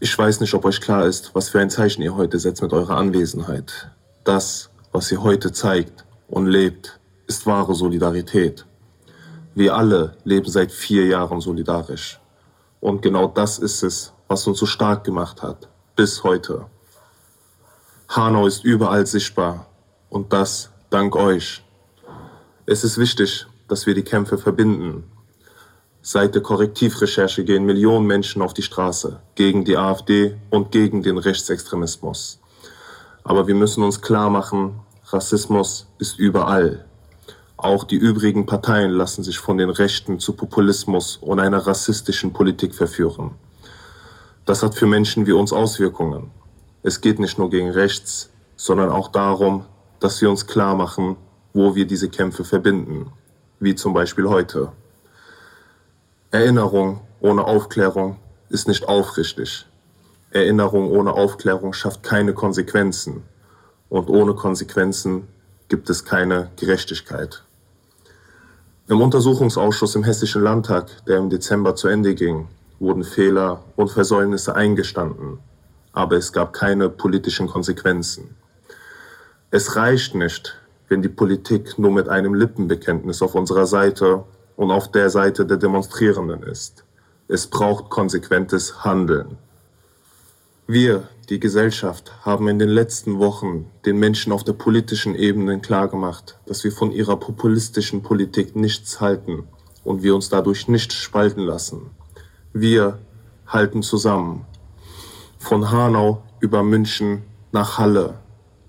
Ich weiß nicht, ob euch klar ist, was für ein Zeichen ihr heute setzt mit eurer Anwesenheit. Das, was ihr heute zeigt und lebt, ist wahre Solidarität. Wir alle leben seit 4 Jahren solidarisch. Und genau das ist es, was uns so stark gemacht hat, bis heute. Hanau ist überall sichtbar und das dank euch. Es ist wichtig, dass wir die Kämpfe verbinden. Seit der Correctiv-Recherche gehen Millionen Menschen auf die Straße gegen die AfD und gegen den Rechtsextremismus. Aber wir müssen uns klar machen, Rassismus ist überall. Auch die übrigen Parteien lassen sich von den Rechten zu Populismus und einer rassistischen Politik verführen. Das hat für Menschen wie uns Auswirkungen. Es geht nicht nur gegen rechts, sondern auch darum, dass wir uns klar machen, wo wir diese Kämpfe verbinden, wie zum Beispiel heute. Erinnerung ohne Aufklärung ist nicht aufrichtig. Erinnerung ohne Aufklärung schafft keine Konsequenzen. Und ohne Konsequenzen gibt es keine Gerechtigkeit. Im Untersuchungsausschuss im Hessischen Landtag, der im Dezember zu Ende ging, wurden Fehler und Versäumnisse eingestanden, aber es gab keine politischen Konsequenzen. Es reicht nicht, wenn die Politik nur mit einem Lippenbekenntnis auf unserer Seite und auf der Seite der Demonstrierenden ist. Es braucht konsequentes Handeln. Wir, die Gesellschaft, haben in den letzten Wochen den Menschen auf der politischen Ebene klargemacht, dass wir von ihrer populistischen Politik nichts halten und wir uns dadurch nicht spalten lassen. Wir halten zusammen. Von Hanau über München nach Halle,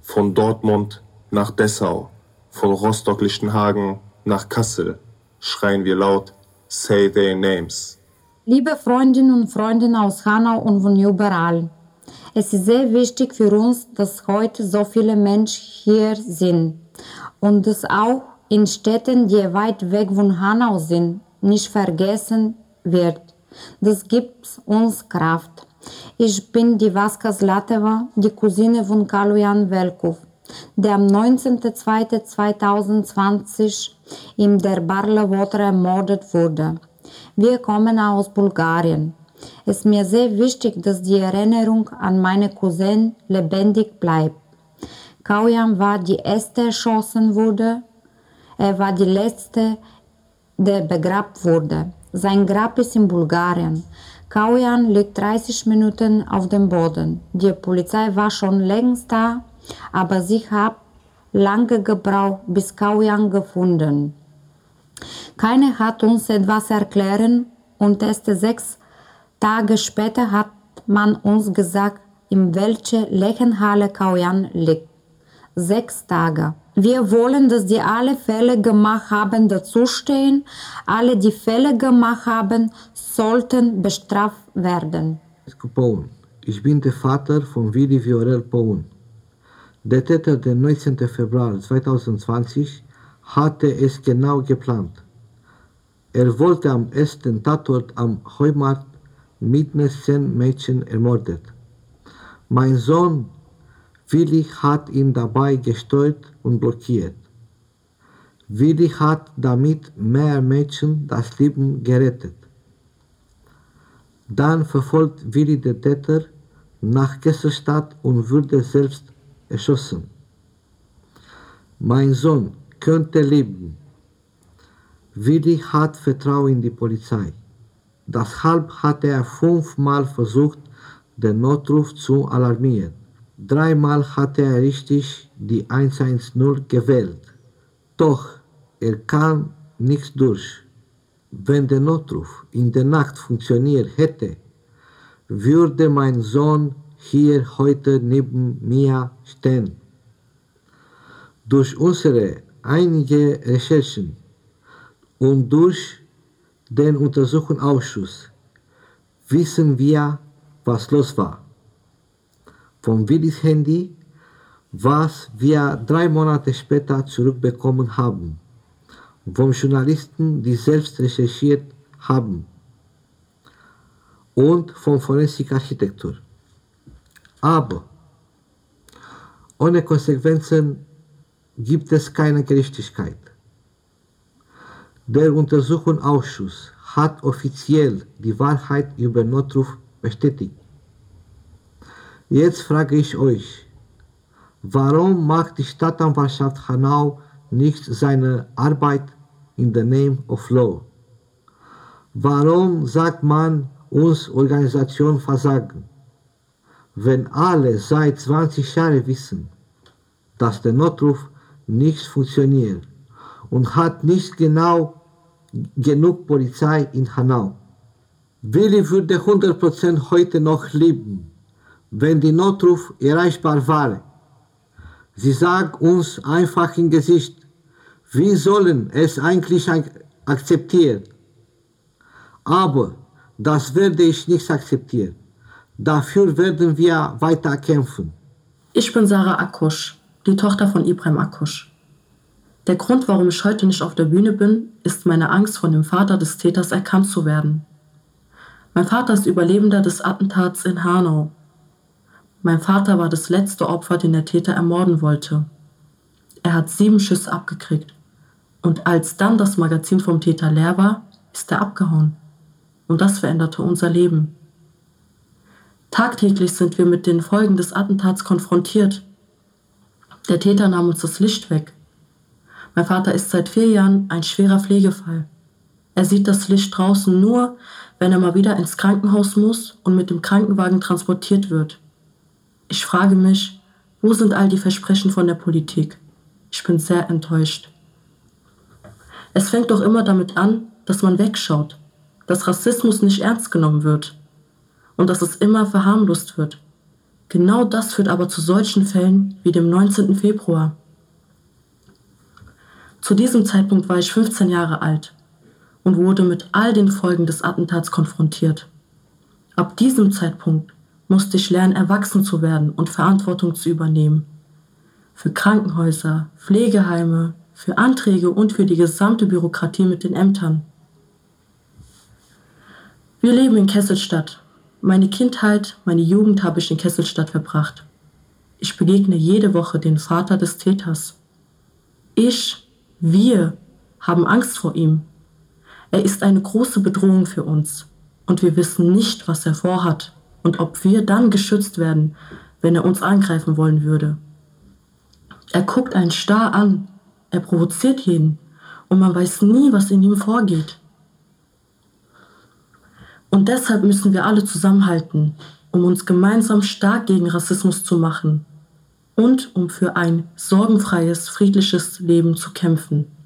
von Dortmund nach Dessau, von Rostock-Lichtenhagen nach Kassel schreien wir laut Say Their Names. Liebe Freundinnen und Freunde aus Hanau und von überall. Es ist sehr wichtig für uns, dass heute so viele Menschen hier sind und dass auch in Städten, die weit weg von Hanau sind, nicht vergessen wird. Das gibt uns Kraft. Ich bin die Vaska Zlateva, die Cousine von Kaloyan Velkov, der am 19.02.2020 in der Barla Wotre ermordet wurde. Wir kommen aus Bulgarien. Es ist mir sehr wichtig, dass die Erinnerung an meine Cousine lebendig bleibt. Kaloyan war die erste, die erschossen wurde. Er war die letzte, der begraben wurde. Sein Grab ist in Bulgarien. Kaloyan liegt 30 Minuten auf dem Boden. Die Polizei war schon längst da, aber sie hat lange gebraucht, bis Kaloyan gefunden. Keiner hat uns etwas erklärt und erst 6 Tage später hat man uns gesagt, in welcher Leichenhalle Kaloyan liegt. 6 Tage. Wir wollen, dass die alle Fälle gemacht haben, dazustehen. Alle, die Fälle gemacht haben, sollten bestraft werden. Ich bin der Vater von Vili Viorel Păun. Der Täter den 19. Februar 2020 hatte es genau geplant. Er wollte am ersten Tatort am Heumarkt mindestens 10 Mädchen ermordet. Mein Sohn Willi hat ihn dabei gesteuert und blockiert. Willi hat damit mehr Mädchen das Leben gerettet. Dann verfolgt Willi den Täter nach Kesselstadt und wurde selbst erschossen. Mein Sohn könnte leben. Willi hat Vertrauen in die Polizei. Deshalb hat er 5-mal versucht, den Notruf zu alarmieren. 3-mal hat er richtig die 110 gewählt, doch er kam nichts durch. Wenn der Notruf in der Nacht funktioniert hätte, würde mein Sohn hier heute neben mir stehen. Durch unsere einige Recherchen und durch den Untersuchungsausschuss wissen wir, was los war. Von Willis Handy, was wir 3 Monate später zurückbekommen haben, von Journalisten, die selbst recherchiert haben, und von Forensikarchitektur. Aber ohne Konsequenzen gibt es keine Gerechtigkeit. Der Untersuchungsausschuss hat offiziell die Wahrheit über Notruf bestätigt. Jetzt frage ich euch, warum macht die Staatsanwaltschaft Hanau nicht seine Arbeit in the name of law? Warum sagt man uns Organisation versagen, wenn alle seit 20 Jahren wissen, dass der Notruf nicht funktioniert und hat nicht genug Polizei in Hanau? Willi würde 100% heute noch leben, wenn die Notruf erreichbar wäre. Sie sagt uns einfach ins Gesicht, wir sollen es eigentlich akzeptieren. Aber das werde ich nicht akzeptieren. Dafür werden wir weiter kämpfen. Ich bin Sarah Akusch, die Tochter von Ibrahim Akusch. Der Grund, warum ich heute nicht auf der Bühne bin, ist meine Angst, von dem Vater des Täters erkannt zu werden. Mein Vater ist Überlebender des Attentats in Hanau. Mein Vater war das letzte Opfer, den der Täter ermorden wollte. Er hat 7 Schüsse abgekriegt. Und als dann das Magazin vom Täter leer war, ist er abgehauen. Und das veränderte unser Leben. Tagtäglich sind wir mit den Folgen des Attentats konfrontiert. Der Täter nahm uns das Licht weg. Mein Vater ist seit 4 Jahren ein schwerer Pflegefall. Er sieht das Licht draußen nur, wenn er mal wieder ins Krankenhaus muss und mit dem Krankenwagen transportiert wird. Ich frage mich, wo sind all die Versprechen von der Politik? Ich bin sehr enttäuscht. Es fängt doch immer damit an, dass man wegschaut, dass Rassismus nicht ernst genommen wird und dass es immer verharmlost wird. Genau das führt aber zu solchen Fällen wie dem 19. Februar. Zu diesem Zeitpunkt war ich 15 Jahre alt und wurde mit all den Folgen des Attentats konfrontiert. Ab diesem Zeitpunkt musste ich lernen, erwachsen zu werden und Verantwortung zu übernehmen. Für Krankenhäuser, Pflegeheime, für Anträge und für die gesamte Bürokratie mit den Ämtern. Wir leben in Kesselstadt. Meine Kindheit, meine Jugend habe ich in Kesselstadt verbracht. Ich begegne jede Woche den Vater des Täters. Wir haben Angst vor ihm. Er ist eine große Bedrohung für uns und wir wissen nicht, was er vorhat und ob wir dann geschützt werden, wenn er uns angreifen wollen würde. Er guckt einen starr an, er provoziert jeden und man weiß nie, was in ihm vorgeht. Und deshalb müssen wir alle zusammenhalten, um uns gemeinsam stark gegen Rassismus zu machen und um für ein sorgenfreies, friedliches Leben zu kämpfen.